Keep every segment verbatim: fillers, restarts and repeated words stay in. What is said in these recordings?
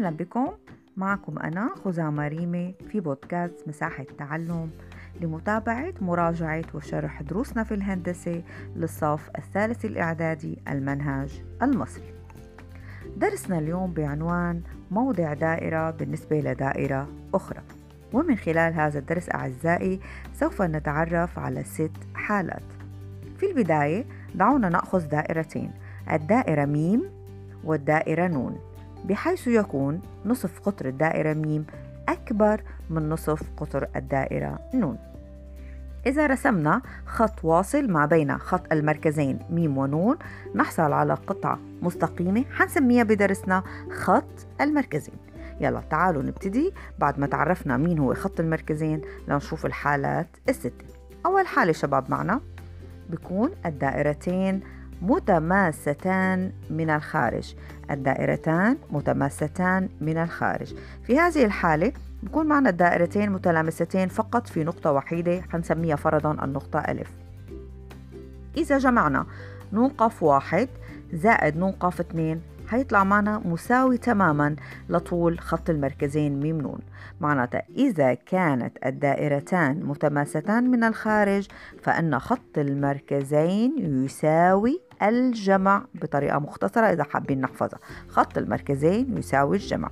أهلا بكم، معكم أنا خزامى ريمه في بودكاست مساحة تعلم لمتابعة مراجعة وشرح دروسنا في الهندسة للصف الثالث الإعدادي المنهج المصري. درسنا اليوم بعنوان موضع دائرة بالنسبة لدائرة أخرى، ومن خلال هذا الدرس أعزائي سوف نتعرف على ست حالات. في البداية دعونا نأخذ دائرتين، الدائرة ميم والدائرة نون، بحيث يكون نصف قطر الدائرة ميم أكبر من نصف قطر الدائرة نون. إذا رسمنا خط واصل ما بين خط المركزين ميم ونون نحصل على قطعة مستقيمة حنسميها بدرسنا خط المركزين. يلا تعالوا نبتدي. بعد ما تعرفنا مين هو خط المركزين لنشوف الحالات الستة. أول حالة شباب معنا بيكون الدائرتين متماستان من الخارج، الدائرتان متماستان من الخارج. في هذه الحالة بيكون معنا الدائرتين متلامستين فقط في نقطة وحيدة هنسميها فرضا النقطة ألف. إذا جمعنا نون قاف واحد زائد نون قاف اثنين هيطلع معنا مساوي تماما لطول خط المركزين ميم نون. معناتها إذا كانت الدائرتان متماستان من الخارج فإن خط المركزين يساوي الجمع. بطريقة مختصرة إذا حابين نحفظها، خط المركزين يساوي الجمع.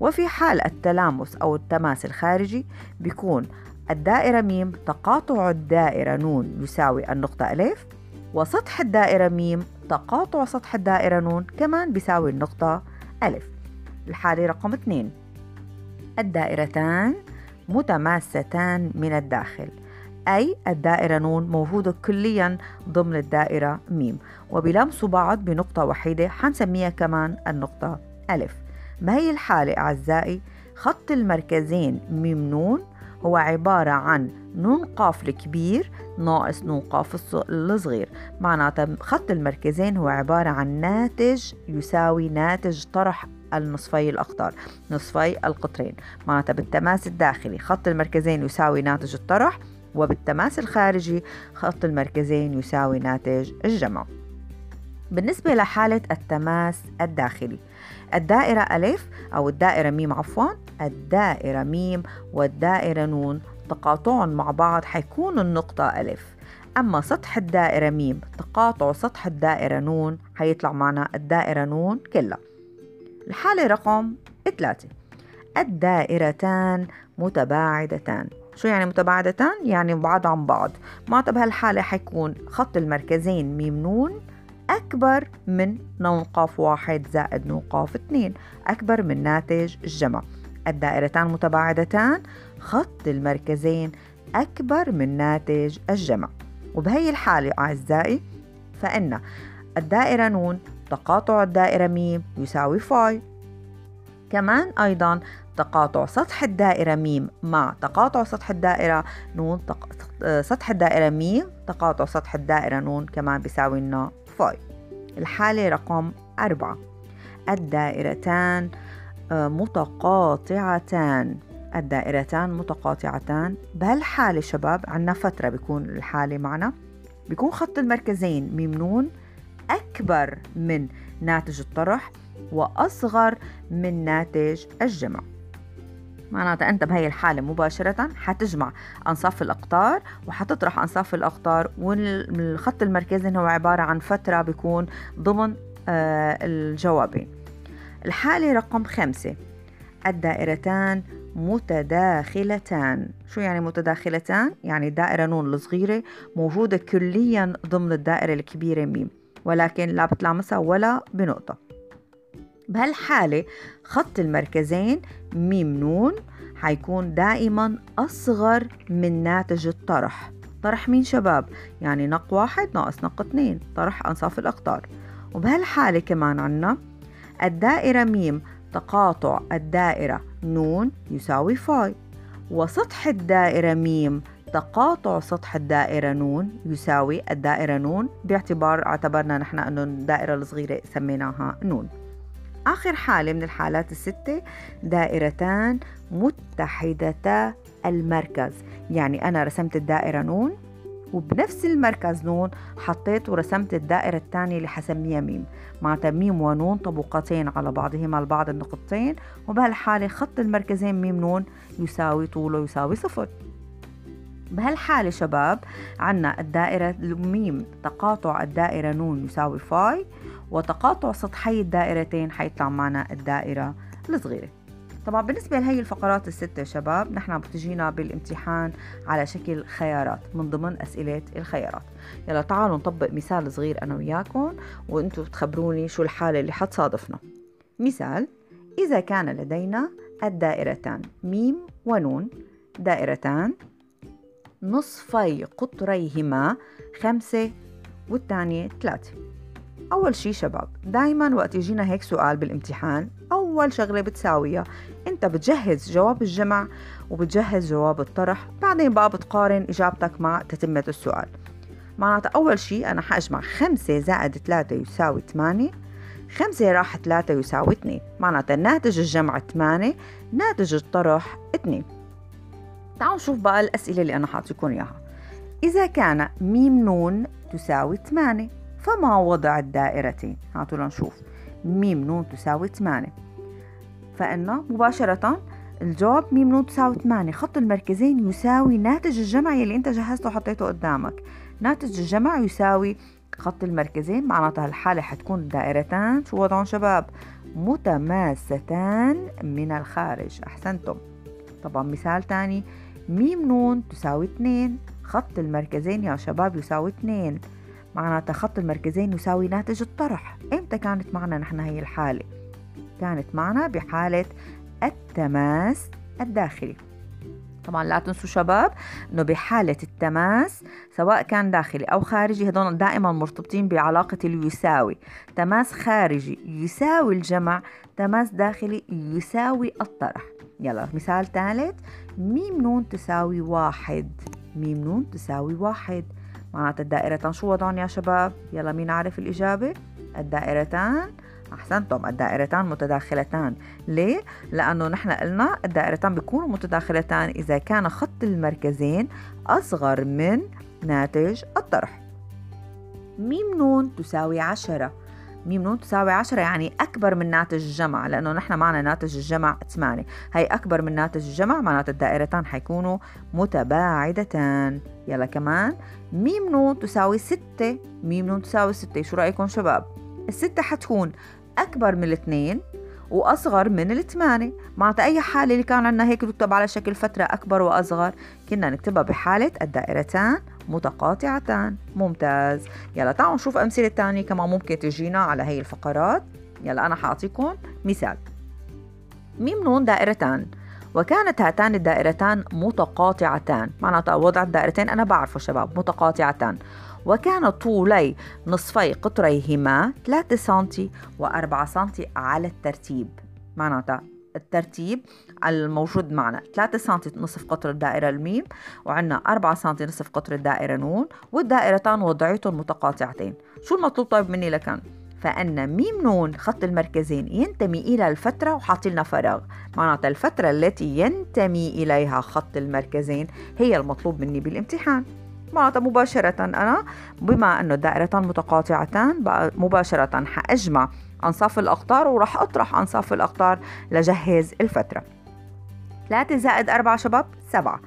وفي حال التلامس أو التماس الخارجي بيكون الدائرة ميم تقاطع الدائرة نون يساوي النقطة ألف، وسطح الدائرة ميم تقاطع سطح الدائرة نون كمان بيساوي النقطة ألف. الحالة رقم اثنين، الدائرتان متماستان من الداخل، أي الدائرة نون موجودة كليا ضمن الدائرة ميم وبيلمسوا بعض بنقطة وحيدة حنسميها كمان النقطة ألف. ما هي الحالة أعزائي؟ خط المركزين ميم نون هو عبارة عن نون قاف الكبير ناقص نون قاف الصغير. معناته خط المركزين هو عبارة عن ناتج يساوي ناتج طرح النصفي الأقطار، نصفي القطرين. معناته بالتماس الداخلي خط المركزين يساوي ناتج الطرح، وبالتماس الخارجي خط المركزين يساوي ناتج الجمع. بالنسبة لحالة التماس الداخلي، الدائرة ألف أو الدائرة ميم عفوا الدائرة ميم والدائرة نون تقاطعهم مع بعض حيكون النقطة ألف، أما سطح الدائرة ميم تقاطع سطح الدائرة نون حيطلع معنا الدائرة نون كلها. الحالة رقم ثلاثة، الدائرتان متباعدتان. شو يعني متباعدتان؟ يعني بعض عن بعض. ما طب هالحالة حيكون خط المركزين ميم نون أكبر من نون قاف واحد زائد نون قاف اثنين، أكبر من ناتج الجمع. الدائرتان متباعدتان، خط المركزين أكبر من ناتج الجمع. وبهي الحالة أعزائي فإن الدائرة نون تقاطع الدائرة ميم يساوي فاي، كمان أيضا تقاطع سطح الدائرة ميم مع تقاطع سطح الدائرة نون تق... سطح الدائرة ميم تقاطع سطح الدائرة نون كمان بيساوي لنا فاي. الحالة رقم أربعة، الدائرتان متقاطعتان. الدائرتان متقاطعتان بهالحالة شباب عنا فترة بيكون الحالة معنا بيكون خط المركزين ميم نون أكبر من ناتج الطرح وأصغر من ناتج الجمع. معناتها أنت بهي الحالة مباشرة حتجمع أنصاف الأقطار وحتطرح أنصاف الأقطار، والخط المركزي هو عبارة عن فترة بيكون ضمن الجوابين. الحالة رقم خمسة، الدائرتان متداخلتان. شو يعني متداخلتان؟ يعني دائرة نون الصغيرة موجودة كليا ضمن الدائرة الكبيرة ميم، ولكن لا بتلامسها ولا بنقطة. بهالحالة خط المركزين ميم نون حيكون دائما أصغر من ناتج الطرح. طرح مين شباب؟ يعني نق واحد ناقص نق اثنين، طرح أنصاف الأقطار. وبهالحالة كمان عنا الدائرة ميم تقاطع الدائرة نون يساوي فاي، وسطح الدائرة ميم تقاطع سطح الدائرة نون يساوي الدائرة نون، باعتبار اعتبرنا نحن أنه الدائرة الصغيرة سميناها نون. آخر حالة من الحالات الستة، دائرتان متحدتا المركز. يعني أنا رسمت الدائرة نون وبنفس المركز نون حطيت ورسمت الدائرة الثانية اللي حسميها ميم مع تميم ونون طبقتين على بعضهما البعض النقطتين، وبهالحالة خط المركزين ميم نون يساوي طوله يساوي صفر. بهالحالة شباب عنا الدائرة ميم تقاطع الدائرة نون يساوي فاي، وتقاطع سطحي الدائرتين حيطلع معنا الدائرة الصغيرة. طبعا بالنسبة لهي الفقرات الستة شباب نحن بتجينا بالامتحان على شكل خيارات من ضمن أسئلة الخيارات. يلا تعالوا نطبق مثال صغير أنا وياكم وانتوا تخبروني شو الحالة اللي حتصادفنا. مثال: إذا كان لدينا الدائرتان ميم ونون، دائرتان نصفي قطريهما خمسة والثانية ثلاثة. أول شي شباب دايما وقت يجينا هيك سؤال بالامتحان أول شغلة بتساويها أنت بتجهز جواب الجمع وبتجهز جواب الطرح، بعدين بقى بتقارن إجابتك مع تتمة السؤال. معناتها أول شي أنا حأجمع خمسة زائد ثلاثة يساوي ثمانية، خمسة راح ثلاثة يساوي اثنين، معناتها ناتج الجمع ثمانية، ناتج الطرح اثنين. تعالوا نشوف بقى الأسئلة اللي أنا حاعطيكم إياها. إذا كان ميم نون تساوي ثمانية فما وضع الدائرتين؟ هاتوا لنشوف. ميم نون تساوي ثمانية، فإن مباشرة الجواب ميم نون تساوي ثمانية، خط المركزين يساوي ناتج الجمع اللي أنت جهزته وحطيته قدامك، ناتج الجمع يساوي خط المركزين. معناتها الحالة حتكون الدائرتان شو وضعهم شباب؟ متماستان من الخارج. أحسنتم. طبعا مثال تاني: ميم نون تساوي اثنين، خط المركزين يا شباب يساوي اثنين، معناتها خط المركزين يساوي ناتج الطرح. امتى كانت معنا نحن هي الحالة؟ كانت معنا بحالة التماس الداخلي. طبعا لا تنسوا شباب انه بحالة التماس سواء كان داخلي او خارجي هذول دائما مرتبطين بعلاقة اليساوي. تماس خارجي يساوي الجمع، تماس داخلي يساوي الطرح. يلا مثال ثالث: ميم نون تساوي واحد، ميم نون تساوي واحد، معناتها الدائرتان شو وضعهم يا شباب؟ يلا مين عارف الإجابة؟ الدائرتان. أحسنتم، الدائرتان متداخلتان. ليه؟ لأنه نحن قلنا الدائرتان بيكونوا متداخلتان إذا كان خط المركزين أصغر من ناتج الطرح. ميم نون تساوي عشرة، ميم نون تساوي عشرة يعني أكبر من ناتج الجمع، لأنه نحن معنا ناتج الجمع ثمانية، هي أكبر من ناتج الجمع، معناتها الدائرتان حيكونوا متباعدتان. يلا كمان: ميم نون تساوي ستة، ميم نون تساوي ستة، شو رأيكم شباب؟ الستة حتكون أكبر من الاثنين وأصغر من الثمانية، معناتها أي حالة اللي كان عندنا هيك تكتب على شكل فترة أكبر وأصغر كنا نكتبها بحالة الدائرتان متقاطعتان. ممتاز. يلا تعالوا نشوف أمثلة تانية كمان ممكن تجينا على هي الفقرات. يلا أنا حاعطيكم مثال: ميم نون دائرتان وكانت هاتان الدائرتان متقاطعتان، معناتها وضع الدائرتين أنا بعرفه شباب متقاطعتان، وكان طولي نصفي قطريهما ثلاثة سنتي وأربعة سنتي على الترتيب. معناتها الترتيب الموجود معنا ثلاثة سنتي نصف قطر الدائرة الميم، وعندنا أربعة سنتي نصف قطر الدائرة نون، والدائرتان وضعيتهم متقاطعتين. شو المطلوب طيب مني لكان؟ فأن ميم نون خط المركزين ينتمي إلى الفترة وحاطلنا فراغ، معناتها الفترة التي ينتمي إليها خط المركزين هي المطلوب مني بالامتحان. معناتها مباشرة أنا بما أنه الدائرتان متقاطعتان بقى مباشرة حأجمع أنصاف الأقطار وراح أطرح أنصاف الأقطار لجهز الفترة. ثلاثة زائد أربعة شباب سبعة،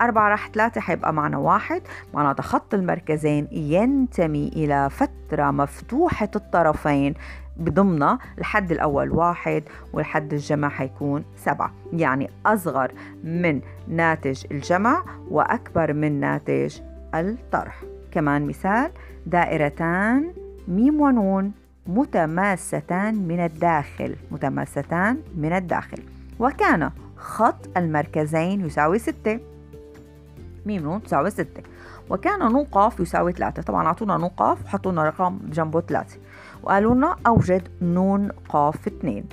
أربعة راح ثلاثة حيبقى معنا واحد، معناتها خط المركزين ينتمي إلى فترة مفتوحة الطرفين بضمنها الحد الأول واحد والحد الجمع حيكون سبعة، يعني أصغر من ناتج الجمع وأكبر من ناتج الطرح. كمان مثال: دائرتان ميم ونون متماستان من الداخل، متماستان من الداخل، وكان خط المركزين يساوي ستة، ميم نون تساوي ستة، وكان نون قاف يساوي ثلاثة. طبعا أعطونا نون قاف وحطوا لنا رقم جنبه ثلاثة وقالوا لنا أوجد نون قاف اثنين.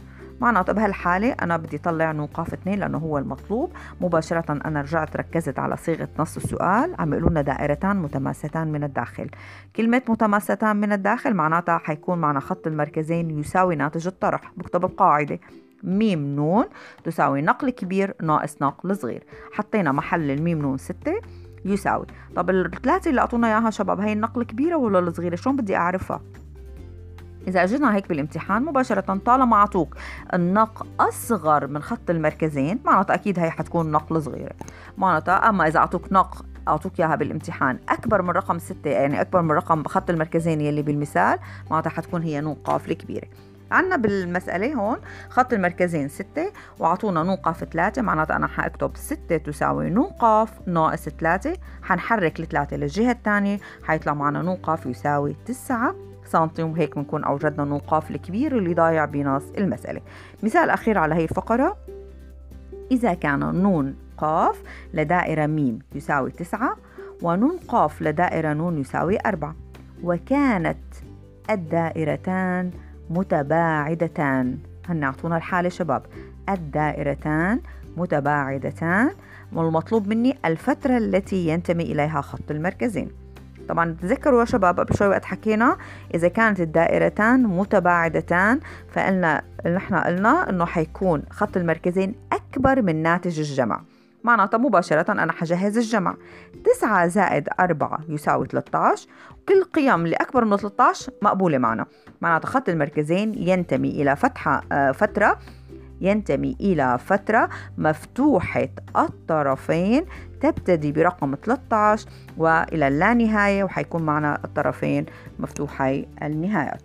معناتها بهالحالة أنا بدي طلع نون قاف اثنين لأنه هو المطلوب. مباشرة أنا رجعت ركزت على صيغة نص السؤال، عم يقولوا لنا دائرتان متماستان من الداخل. كلمة متماستان من الداخل معناتها حيكون معنا خط المركزين يساوي ناتج الطرح. بكتب القاعدة: ميم نون تساوي نقل كبير ناقص نقل صغير، حطينا محل الميم نون ستة، يساوي. طب الثلاثه اللي اعطونا اياها شباب، هي النقله كبيره ولا الصغيره؟ شلون بدي اعرفها؟ إذا أجينا هيك بالامتحان مباشرة، طالما أعطوك النق أصغر من خط المركزين معناتها أكيد هي حتكون نقل صغيرة معناتها. أما إذا أعطوك نق أعطوك إياها بالامتحان أكبر من رقم ستة، يعني أكبر من رقم خط المركزين يلي بالمثال، معناتها حتكون هي نون قافلة كبيرة. عنا بالمسألة هون خط المركزين ستة وعطونا نون قاف ثلاثة، معناتها أنا حأكتب ستة تساوي نون قاف ناقص ثلاثة، حنحرك الثلاثة للجهة الثانية، حيطلع معنا نون قاف يساوي تسعة سنتيم. هيك بنكون أوجدنا نون قاف الكبير اللي ضايع بنص المسألة. مثال أخير على هي الفقرة، إذا كان نون قاف لدائرة ميم يساوي تسعة ونون قاف لدائرة نون يساوي أربعة، وكانت الدائرتان متباعدتان. هنا أعطونا الحالة شباب، الدائرتان متباعدتان والمطلوب مني الفترة التي ينتمي إليها خط المركزين. طبعا تذكروا يا شباب قبل شوي وقت حكينا إذا كانت الدائرتان متباعدتان فقلنا نحن قلنا إنه حيكون خط المركزين أكبر من ناتج الجمع، معناتها مباشرة أنا حجهز الجمع. تسعة زائد أربعة يساوي ثلاثة عشر، كل القيم اللي أكبر من ثلاثة عشر مقبولة معنا، معناتها خط المركزين ينتمي إلى فتحة فترة ينتمي إلى فترة مفتوحة الطرفين تبتدي برقم ثلاثة عشر وإلى اللانهاية، وحيكون معنا الطرفين مفتوحي النهايات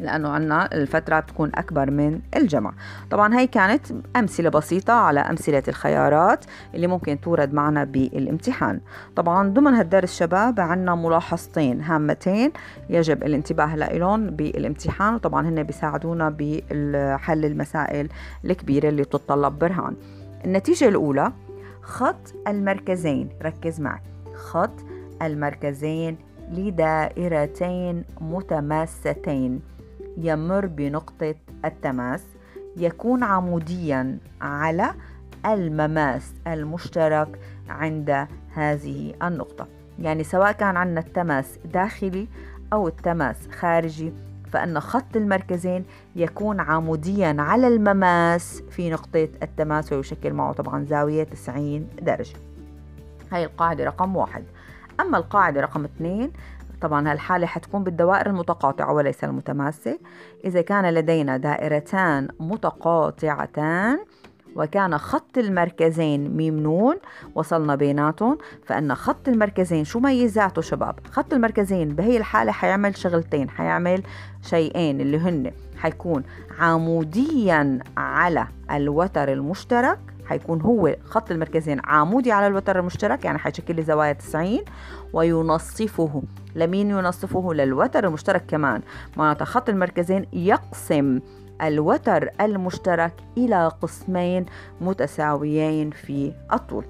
لأنه عنا الفترة بتكون أكبر من الجمع. طبعا هي كانت أمثلة بسيطة على أمثلة الخيارات اللي ممكن تورد معنا بالامتحان. طبعا ضمن هالدرس شباب عنا ملاحظتين هامتين يجب الانتباه لهم بالامتحان، وطبعا هن بيساعدونا بحل المسائل الكبيرة اللي بتتطلب برهان. النتيجة الأولى، خط المركزين، ركز معي، خط المركزين لدائرتين متماستين يمر بنقطة التماس، يكون عموديا على المماس المشترك عند هذه النقطة. يعني سواء كان عندنا التماس داخلي أو التماس خارجي فإن خط المركزين يكون عموديا على المماس في نقطة التماس ويشكل معه طبعا زاوية تسعين درجة. هاي القاعدة رقم واحد. أما القاعدة رقم اثنين، طبعا هالحالة حتكون بالدوائر المتقاطعة وليس المتماسة. إذا كان لدينا دائرتان متقاطعتان وكان خط المركزين ميم نون وصلنا بيناتهم فإن خط المركزين شو ميزاته شباب؟ خط المركزين بهي الحالة حيعمل شغلتين، حيعمل شيئين اللي هن حيكون عموديا على الوتر المشترك، حيكون هو خط المركزين عمودي على الوتر المشترك يعني حيشكل لي زوايا تسعين، وينصفه لمين؟ ينصفه للوتر المشترك كمان، معناتها خط المركزين يقسم الوتر المشترك إلى قسمين متساويين في الطول.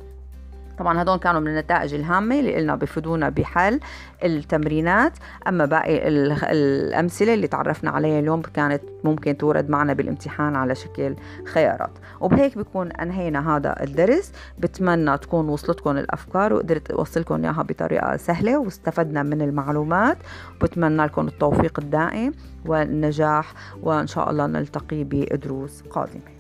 طبعا هدول كانوا من النتائج الهامة اللي قلنا بفيدونا بحل التمرينات. أما باقي الأمثلة اللي تعرفنا عليها اليوم كانت ممكن تورد معنا بالامتحان على شكل خيارات. وبهيك بكون أنهينا هذا الدرس، بتمنى تكون وصلتكم الأفكار وقدرت أوصلكم إياها بطريقة سهلة واستفدنا من المعلومات. بتمنى لكم التوفيق الدائم والنجاح وإن شاء الله نلتقي بدروس قادمة.